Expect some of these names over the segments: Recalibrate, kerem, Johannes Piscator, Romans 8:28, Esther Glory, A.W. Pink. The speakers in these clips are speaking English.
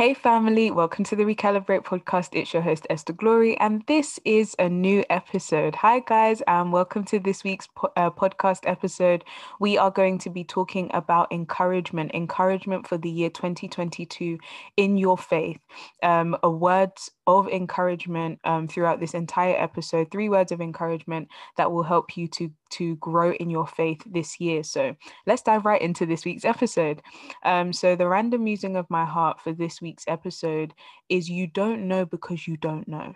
Hey family, welcome to the Recalibrate podcast. It's your host Esther Glory and this is a new episode. Hi guys and welcome to this week's podcast episode. We are going to be talking about encouragement for the year 2022 in your faith. A word of encouragement throughout this entire episode, 3 words of encouragement that will help you to grow in your faith this year. So let's dive right into this week's episode. So the random musing of my heart for this week's episode is you don't know because you don't know.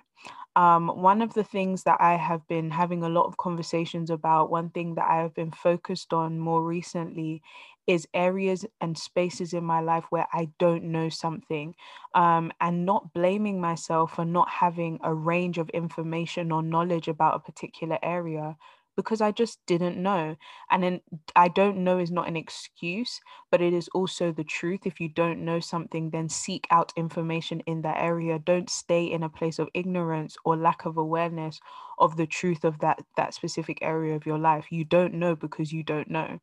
One of the things that I have been having a lot of conversations about, one thing that I have been focused on more recently is areas and spaces in my life where I don't know something, and not blaming myself for not having a range of information or knowledge about a particular area, because I just didn't know. And then I don't know is not an excuse, but it is also the truth. If you don't know something, then seek out information in that area. Don't stay in a place of ignorance or lack of awareness of the truth of that specific area of your life. You don't know because you don't know.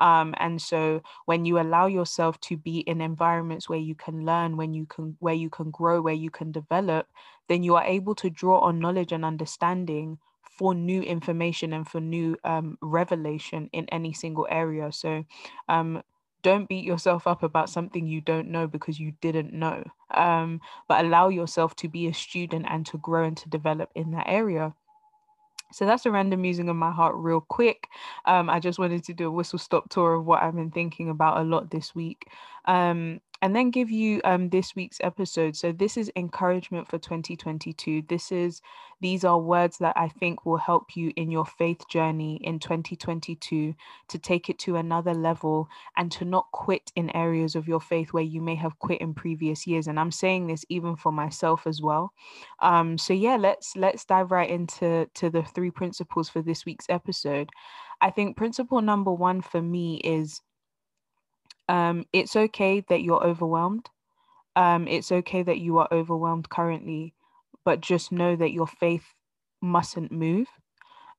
And so when you allow yourself to be in environments where you can learn, where you can grow, where you can develop, then you are able to draw on knowledge and understanding for new information and for new revelation in any single area. So don't beat yourself up about something you don't know because you didn't know, but allow yourself to be a student and to grow and to develop in that area. So that's a random musing of my heart real quick. I just wanted to do a whistle stop tour of what I've been thinking about a lot this week. And then give you this week's episode. So this is encouragement for 2022. These are words that I think will help you in your faith journey in 2022 to take it to another level and to not quit in areas of your faith where you may have quit in previous years. And I'm saying this even for myself as well. So yeah, let's dive right into the 3 principles for this week's episode. I think principle number 1 for me is it's okay that you're overwhelmed. It's okay that you are overwhelmed currently, but just know that your faith mustn't move.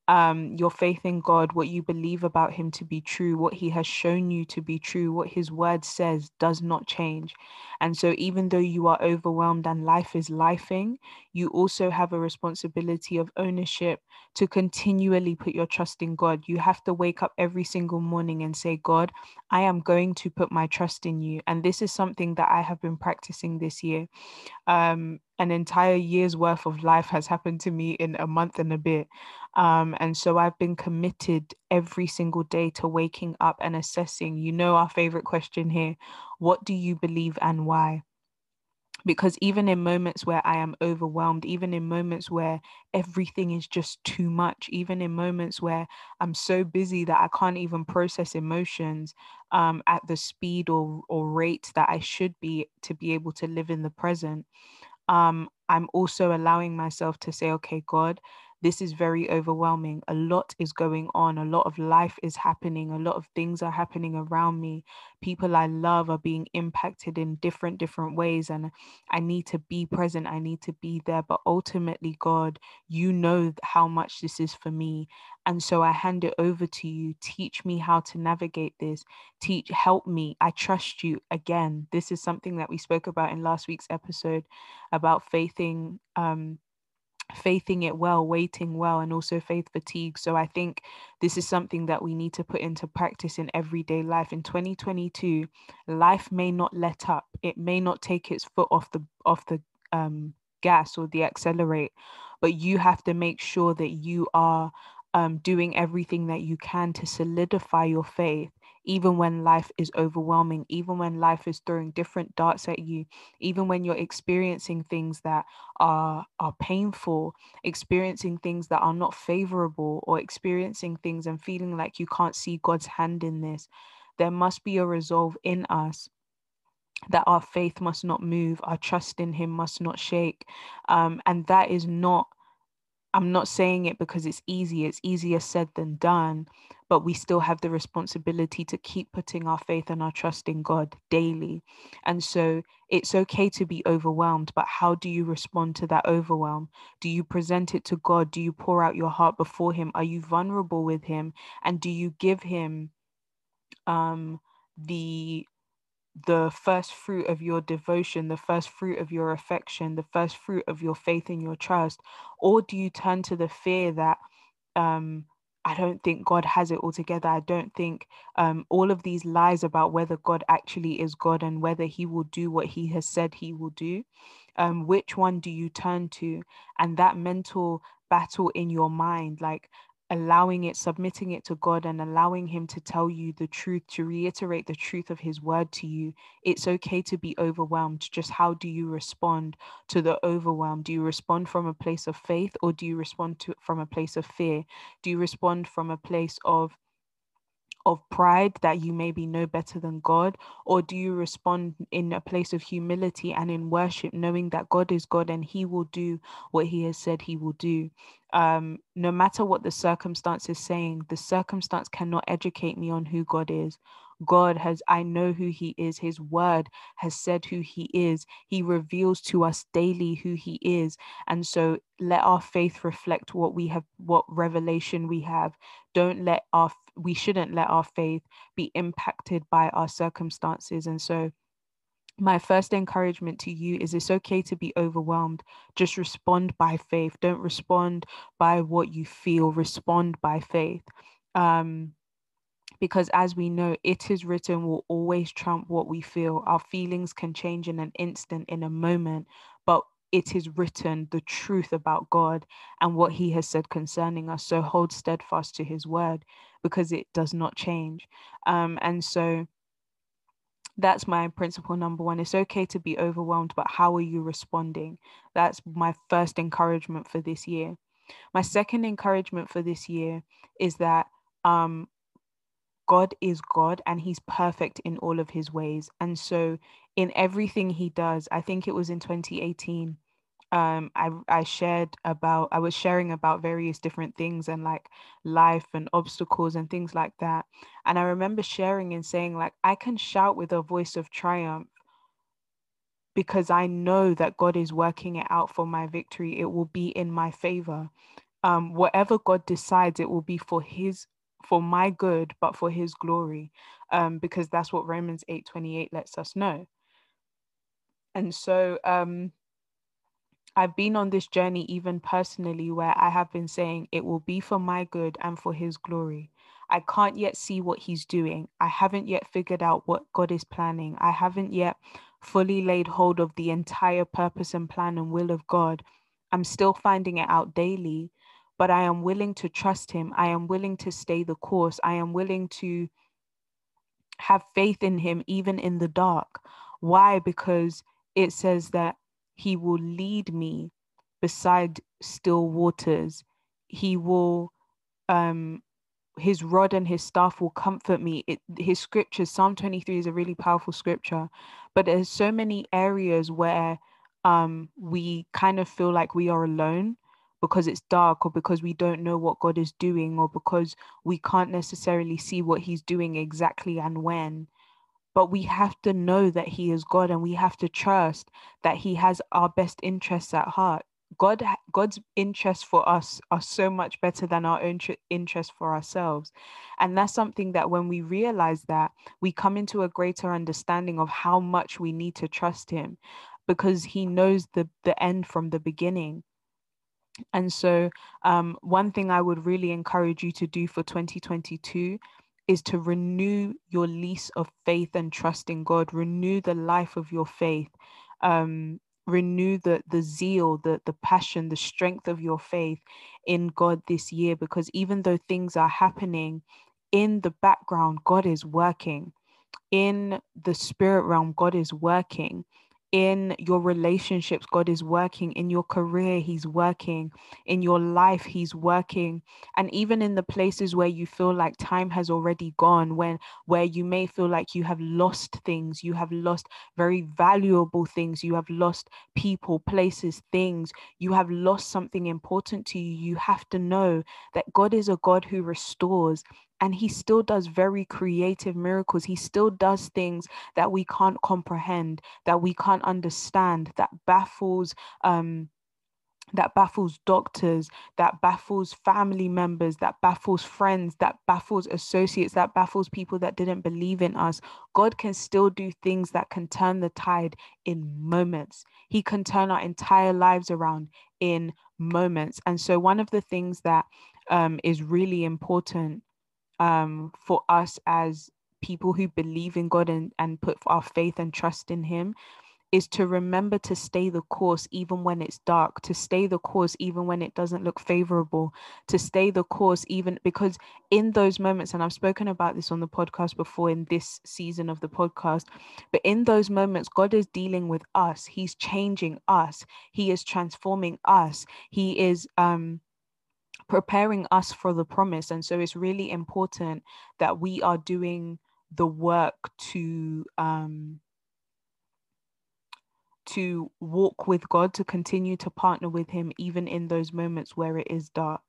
Your faith in God, what you believe about him to be true, what he has shown you to be true, what his word says does not change. And so even though you are overwhelmed and life is lifing, you also have a responsibility of ownership to continually put your trust in God. You have to wake up every single morning and say, God, I am going to put my trust in you. And this is something that I have been practicing this year. An entire year's worth of life has happened to me in a month and a bit. And so I've been committed every single day to waking up and assessing, our favorite question here, what do you believe and why? Because even in moments where I am overwhelmed, even in moments where everything is just too much, even in moments where I'm so busy that I can't even process emotions at the speed or rate that I should be to be able to live in the present, I'm also allowing myself to say, okay, God, this is very overwhelming. A lot is going on. A lot of life is happening. A lot of things are happening around me. People I love are being impacted in different ways. And I need to be present. I need to be there. But ultimately, God, you know how much this is for me. And so I hand it over to you. Teach me how to navigate this. Help me. I trust you. Again, this is something that we spoke about in last week's episode about faithing it well, waiting well, and also faith fatigue. So I think this is something that we need to put into practice in everyday life. In 2022, life may not let up. It may not take its foot off the gas or the accelerate, but you have to make sure that you are doing everything that you can to solidify your faith. Even when life is overwhelming, even when life is throwing different darts at you, even when you're experiencing things that are painful, experiencing things that are not favorable, or experiencing things and feeling like you can't see God's hand in this, there must be a resolve in us that our faith must not move, our trust in him must not shake. And that is not, I'm not saying it because it's easy, it's easier said than done, but we still have the responsibility to keep putting our faith and our trust in God daily. And so it's okay to be overwhelmed, but how do you respond to that overwhelm? Do you present it to God? Do you pour out your heart before him? Are you vulnerable with him? And do you give him the the first fruit of your devotion, the first fruit of your affection, the first fruit of your faith and your trust? Or do you turn to the fear that I don't think God has it all together. I don't think all of these lies about whether God actually is God and whether he will do what he has said he will do. Which one do you turn to? And that mental battle in your mind, like allowing it, submitting it to God and allowing him to tell you the truth, to reiterate the truth of his word to you. It's okay to be overwhelmed. Just how do you respond to the overwhelm? Do you respond from a place of faith, or do you respond from a place of fear? Do you respond from a place of pride that you maybe know better than God? Or do you respond in a place of humility and in worship, knowing that God is God and he will do what he has said he will do? No matter what the circumstance is saying, the circumstance cannot educate me on who God is. I know who he is. His word has said who he is. He reveals to us daily who he is. And so let our faith reflect what we have, what revelation we have. We shouldn't let our faith be impacted by our circumstances. And so my first encouragement to you is it's okay to be overwhelmed. Just respond by faith. Don't respond by what you feel. Respond by faith. Because as we know, it is written will always trump what we feel. Our feelings can change in an instant, in a moment, but it is written the truth about God and what he has said concerning us. So hold steadfast to his word, because it does not change. And so that's my principle number one. It's okay to be overwhelmed, but how are you responding? That's my first encouragement for this year. My second encouragement for this year is that God is God and he's perfect in all of his ways. And so in everything he does, I think it was in 2018, I was sharing about various different things and like life and obstacles and things like that. And I remember sharing and saying, like, I can shout with a voice of triumph because I know that God is working it out for my victory. It will be in my favor. Whatever God decides, it will be for my good, but for his glory, because that's what Romans 8:28 lets us know. And so I've been on this journey, even personally, where I have been saying it will be for my good and for his glory. I can't yet see what he's doing. I haven't yet figured out what God is planning. I haven't yet fully laid hold of the entire purpose and plan and will of God. I'm still finding it out daily. But I am willing to trust him. I am willing to stay the course. I am willing to have faith in him, even in the dark. Why? Because it says that he will lead me beside still waters. He will, his rod and his staff will comfort me. His scriptures, Psalm 23 is a really powerful scripture, but there's so many areas where we kind of feel like we are alone, because it's dark, or because we don't know what God is doing, or because we can't necessarily see what he's doing exactly and when. But we have to know that he is God, and we have to trust that he has our best interests at heart. God's interests for us are so much better than our own interests for ourselves. And that's something that when we realize that, we come into a greater understanding of how much we need to trust him, because he knows the end from the beginning. And so one thing I would really encourage you to do for 2022 is to renew your lease of faith and trust in God. Renew the life of your faith. Renew the zeal, the passion, the strength of your faith in God this year, because even though things are happening in the background, God is working. In the spirit realm, God is working. In your relationships, God is working. In your career, he's working. In your life, he's working. And even in the places where you feel like time has already gone, where you may feel like you have lost things, you have lost very valuable things, you have lost people, places, things, you have lost something important to you, you have to know that God is a God who restores. And he still does very creative miracles. He still does things that we can't comprehend, that we can't understand, that baffles that baffles doctors, that baffles family members, that baffles friends, that baffles associates, that baffles people that didn't believe in us, God can still do things that can turn the tide in moments. He can turn our entire lives around in moments. And so one of the things that is really important for us as people who believe in God and put our faith and trust in him is to remember to stay the course even when it's dark, to stay the course even when it doesn't look favorable, to stay the course even because in those moments, and I've spoken about this on the podcast before in this season of the podcast, but in those moments, God is dealing with us. He's changing us. He is transforming us. He is preparing us for the promise. And so it's really important that we are doing the work to walk with God, to continue to partner with him, even in those moments where it is dark.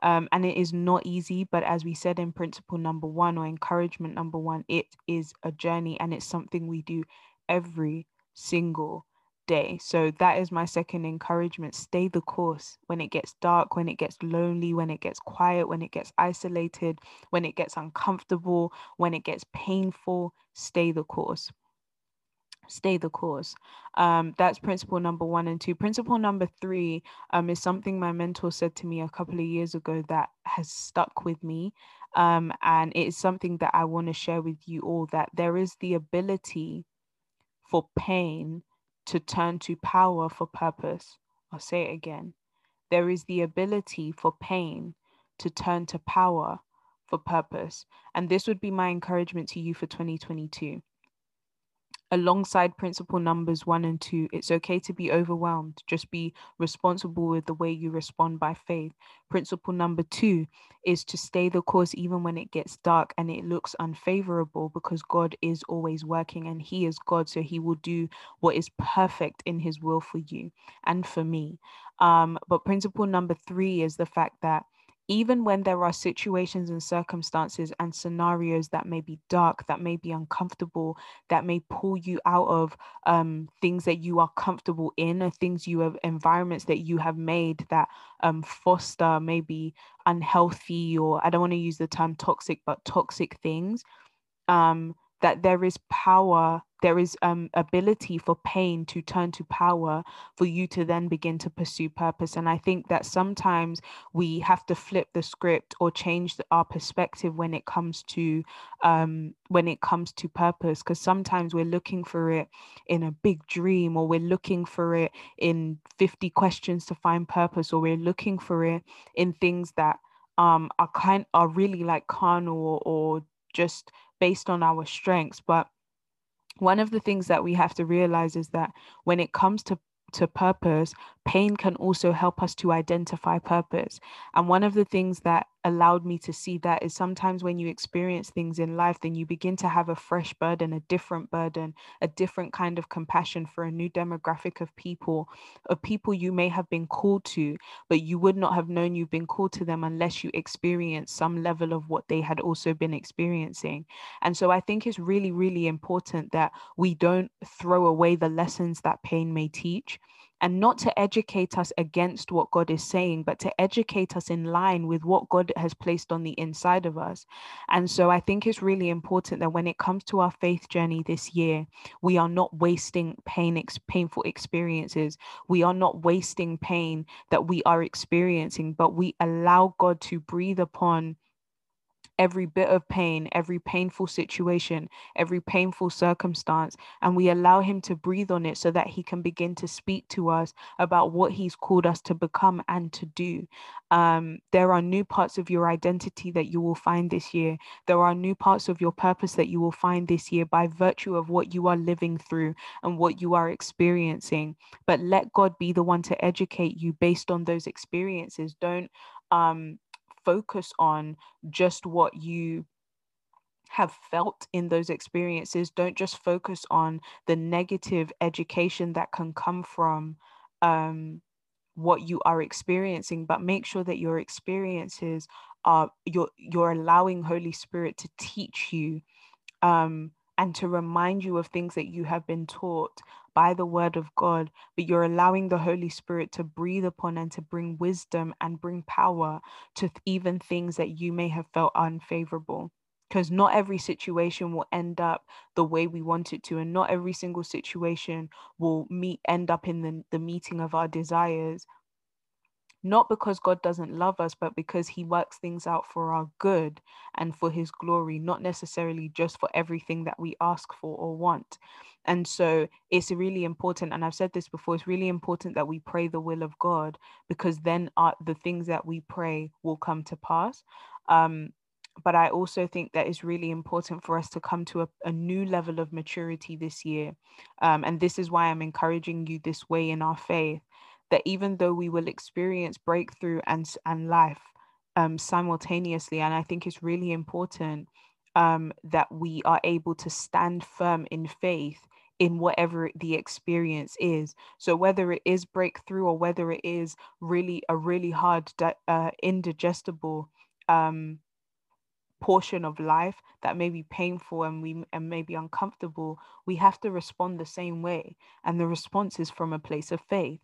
And it is not easy, but as we said in principle number one or encouragement number one, it is a journey and it's something we do every single day. So that is my second encouragement. Stay the course when it gets dark, when it gets lonely, when it gets quiet, when it gets isolated, when it gets uncomfortable, when it gets painful, stay the course. Stay the course. That's principle number one and two. Principle number three is something my mentor said to me a couple of years ago that has stuck with me. And it is something that I want to share with you all, that there is the ability for pain to turn to power for purpose. I'll say it again. There is the ability for pain to turn to power for purpose. And this would be my encouragement to you for 2022. Alongside principle numbers 1 and 2, it's okay to be overwhelmed. Just be responsible with the way you respond by faith. Principle number 2 is to stay the course even when it gets dark and it looks unfavorable, because God is always working and he is God. So he will do what is perfect in his will for you and for me. But principle number 3 is the fact that even when there are situations and circumstances and scenarios that may be dark, that may be uncomfortable, that may pull you out of things that you are comfortable in, or things you have, environments that you have made that foster maybe unhealthy, or I don't want to use the term toxic, but toxic things, that there is power, there is ability for pain to turn to power for you to then begin to pursue purpose. And I think that sometimes we have to flip the script or change our perspective when it comes to purpose, because sometimes we're looking for it in a big dream, or we're looking for it in 50 questions to find purpose, or we're looking for it in things that are really like carnal or just based on our strengths. But one of the things that we have to realize is that when it comes to purpose, pain can also help us to identify purpose. And one of the things that allowed me to see that is sometimes when you experience things in life, then you begin to have a fresh burden, a different kind of compassion for a new demographic of people you may have been called to, but you would not have known you've been called to them unless you experienced some level of what they had also been experiencing. And so I think it's really, really important that we don't throw away the lessons that pain may teach. And not to educate us against what God is saying, but to educate us in line with what God has placed on the inside of us. And so I think it's really important that when it comes to our faith journey this year, we are not wasting painful experiences. We are not wasting pain that we are experiencing, but we allow God to breathe upon every bit of pain, every painful situation, every painful circumstance, and we allow him to breathe on it so that he can begin to speak to us about what he's called us to become and to do. There are new parts of your identity that you will find this year. There are new parts of your purpose that you will find this year by virtue of what you are living through and what you are experiencing. But let God be the one to educate you based on those experiences. Don't focus on just what you have felt in those experiences. Don't just focus on the negative education that can come from what you are experiencing, but make sure that your experiences are you're allowing Holy Spirit to teach you and to remind you of things that you have been taught by the word of God, but you're allowing the Holy Spirit to breathe upon and to bring wisdom and bring power to even things that you may have felt unfavorable. Because not every situation will end up the way we want it to, and not every single situation will end up in the meeting of our desires. Not because God doesn't love us, but because he works things out for our good and for his glory, not necessarily just for everything that we ask for or want. And so it's really important, and I've said this before, it's really important that we pray the will of God, because then the things that we pray will come to pass. But I also think that it's really important for us to come to a new level of maturity this year. And this is why I'm encouraging you this way in our faith, that even though we will experience breakthrough and life simultaneously, and I think it's really important that we are able to stand firm in faith in whatever the experience is. So whether it is breakthrough or whether it is really a really hard, indigestible portion of life that may be painful and may be uncomfortable, we have to respond the same way, and the response is from a place of faith.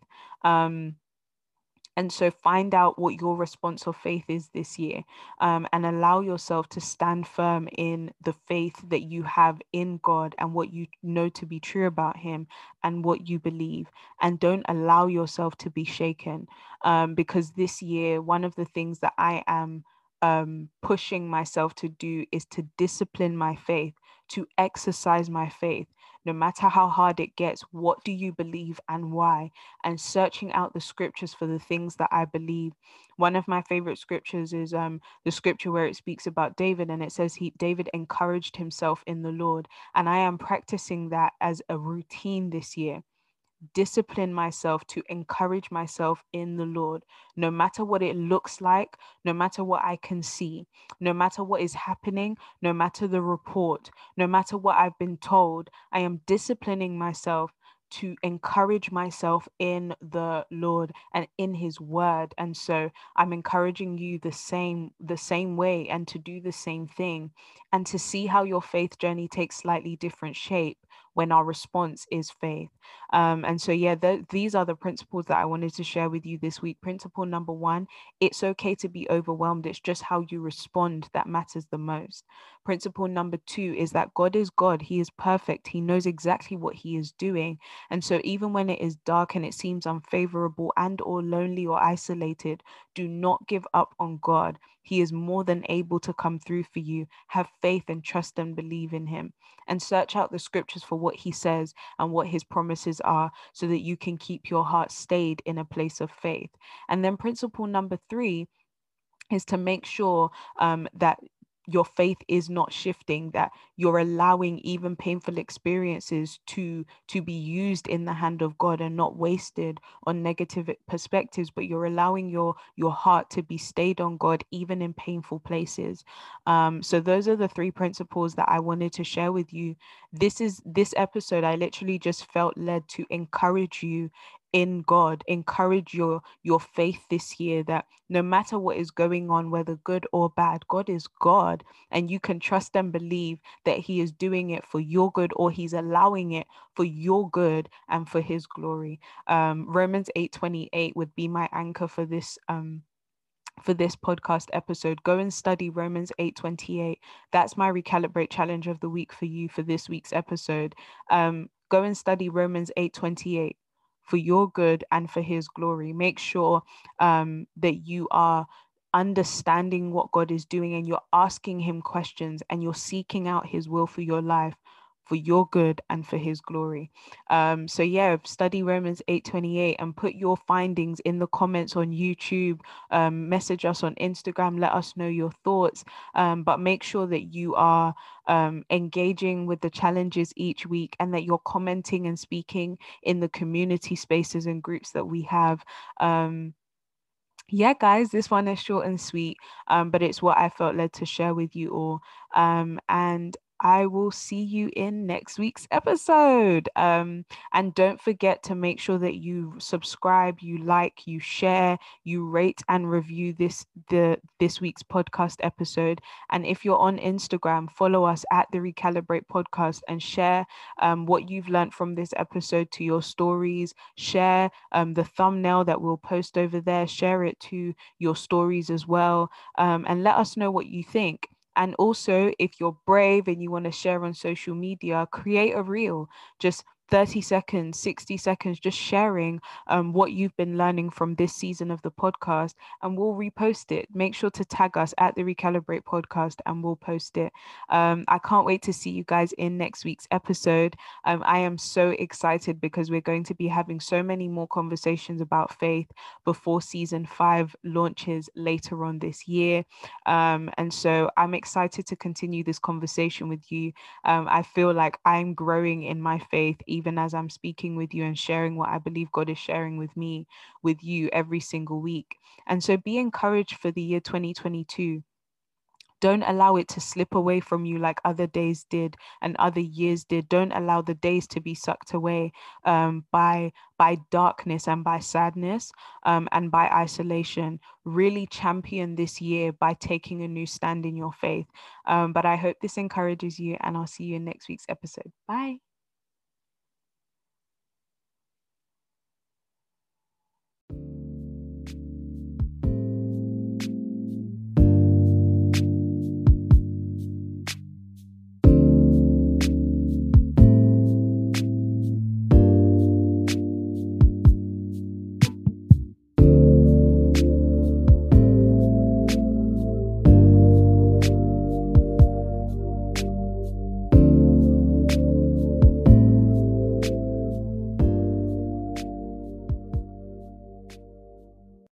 And so find out what your response of faith is this year, and allow yourself to stand firm in the faith that you have in God and what you know to be true about him and what you believe, and don't allow yourself to be shaken, because this year one of the things that I am pushing myself to do is to discipline my faith, to exercise my faith, no matter how hard it gets. What do you believe and why? And searching out the scriptures for the things that I believe. One of my favorite scriptures is the scripture where it speaks about David, and it says David encouraged himself in the Lord, and I am practicing that as a routine this year. Discipline myself to encourage myself in the Lord, no matter what it looks like, no matter what I can see, no matter what is happening, no matter the report, no matter what I've been told. I am disciplining myself to encourage myself in the Lord and in his word. And so I'm encouraging you the same way, and to do the same thing, and to see how your faith journey takes slightly different shape when our response is faith. And so, yeah, these are the principles that I wanted to share with you this week. Principle number one, it's okay to be overwhelmed. It's just how you respond that matters the most. Principle number two is that God is God. He is perfect. He knows exactly what he is doing. And so even when it is dark and it seems unfavorable and/or lonely or isolated, do not give up on God. He is more than able to come through for you. Have faith and trust and believe in him, and search out the scriptures for what he says and what his promises are, so that you can keep your heart stayed in a place of faith. And then principle number three is to make sure that your faith is not shifting, that you're allowing even painful experiences to be used in the hand of God and not wasted on negative perspectives, but you're allowing your heart to be stayed on God, even in painful places. So those are the three principles that I wanted to share with you. This episode, I literally just felt led to encourage you in God, encourage your faith this year, that no matter what is going on, whether good or bad, God is God, and you can trust and believe that he is doing it for your good, or he's allowing it for your good and for his glory. Romans 8:28 would be my anchor for this podcast episode. Go and study Romans 8:28. That's my Recalibrate challenge of the week for you for this week's episode. Go and study Romans 8:28. For your good and for his glory. Make sure that you are understanding what God is doing, and you're asking him questions, and you're seeking out his will for your life, for your good and for his glory. So yeah, study Romans 8:28 and put your findings in the comments on YouTube. Message us on Instagram, let us know your thoughts, but make sure that you are engaging with the challenges each week, and that you're commenting and speaking in the community spaces and groups that we have. Yeah, guys, this one is short and sweet, but it's what I felt led to share with you all. And I will see you in next week's episode. And don't forget to make sure that you subscribe, you like, you share, you rate and review this week's podcast episode. And if you're on Instagram, follow us at the Recalibrate Podcast and share what you've learned from this episode to your stories. Share the thumbnail that we'll post over there. Share it to your stories as well. And let us know what you think. And also, if you're brave and you want to share on social media, create a reel, just 30 seconds, 60 seconds, just sharing what you've been learning from this season of the podcast, and we'll repost it. Make sure to tag us at the Recalibrate Podcast and we'll post it. I can't wait to see you guys in next week's episode. I am so excited because we're going to be having so many more conversations about faith before season 5 launches later on this year. And so I'm excited to continue this conversation with you. I feel like I'm growing in my faith even as I'm speaking with you and sharing what I believe God is sharing with me, with you every single week. And so be encouraged for the year 2022. Don't allow it to slip away from you like other days did and other years did. Don't allow the days to be sucked away by darkness and by sadness and by isolation. Really champion this year by taking a new stand in your faith. But I hope this encourages you, and I'll see you in next week's episode. Bye.